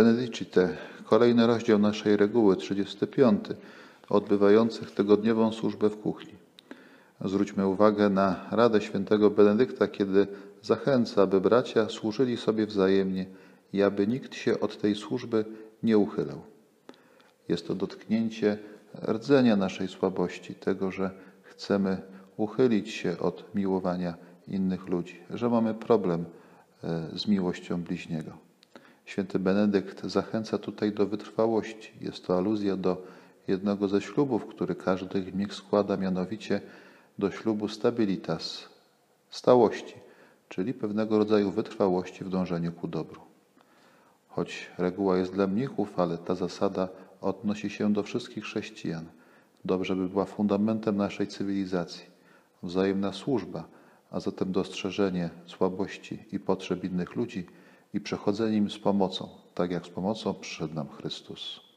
Benedictite, kolejny rozdział naszej reguły, 35, odbywających tygodniową służbę w kuchni. Zwróćmy uwagę na radę Świętego Benedykta, kiedy zachęca, aby bracia służyli sobie wzajemnie i aby nikt się od tej służby nie uchylał. Jest to dotknięcie rdzenia naszej słabości, tego, że chcemy uchylić się od miłowania innych ludzi, że mamy problem z miłością bliźniego. Święty Benedykt zachęca tutaj do wytrwałości. Jest to aluzja do jednego ze ślubów, który każdy z nich składa, mianowicie do ślubu stabilitas, stałości, czyli pewnego rodzaju wytrwałości w dążeniu ku dobru. Choć reguła jest dla mnichów, ale ta zasada odnosi się do wszystkich chrześcijan. Dobrze by była fundamentem naszej cywilizacji. Wzajemna służba, a zatem dostrzeżenie słabości i potrzeb innych ludzi i przechodzenie im z pomocą, tak jak z pomocą przyszedł nam Chrystus.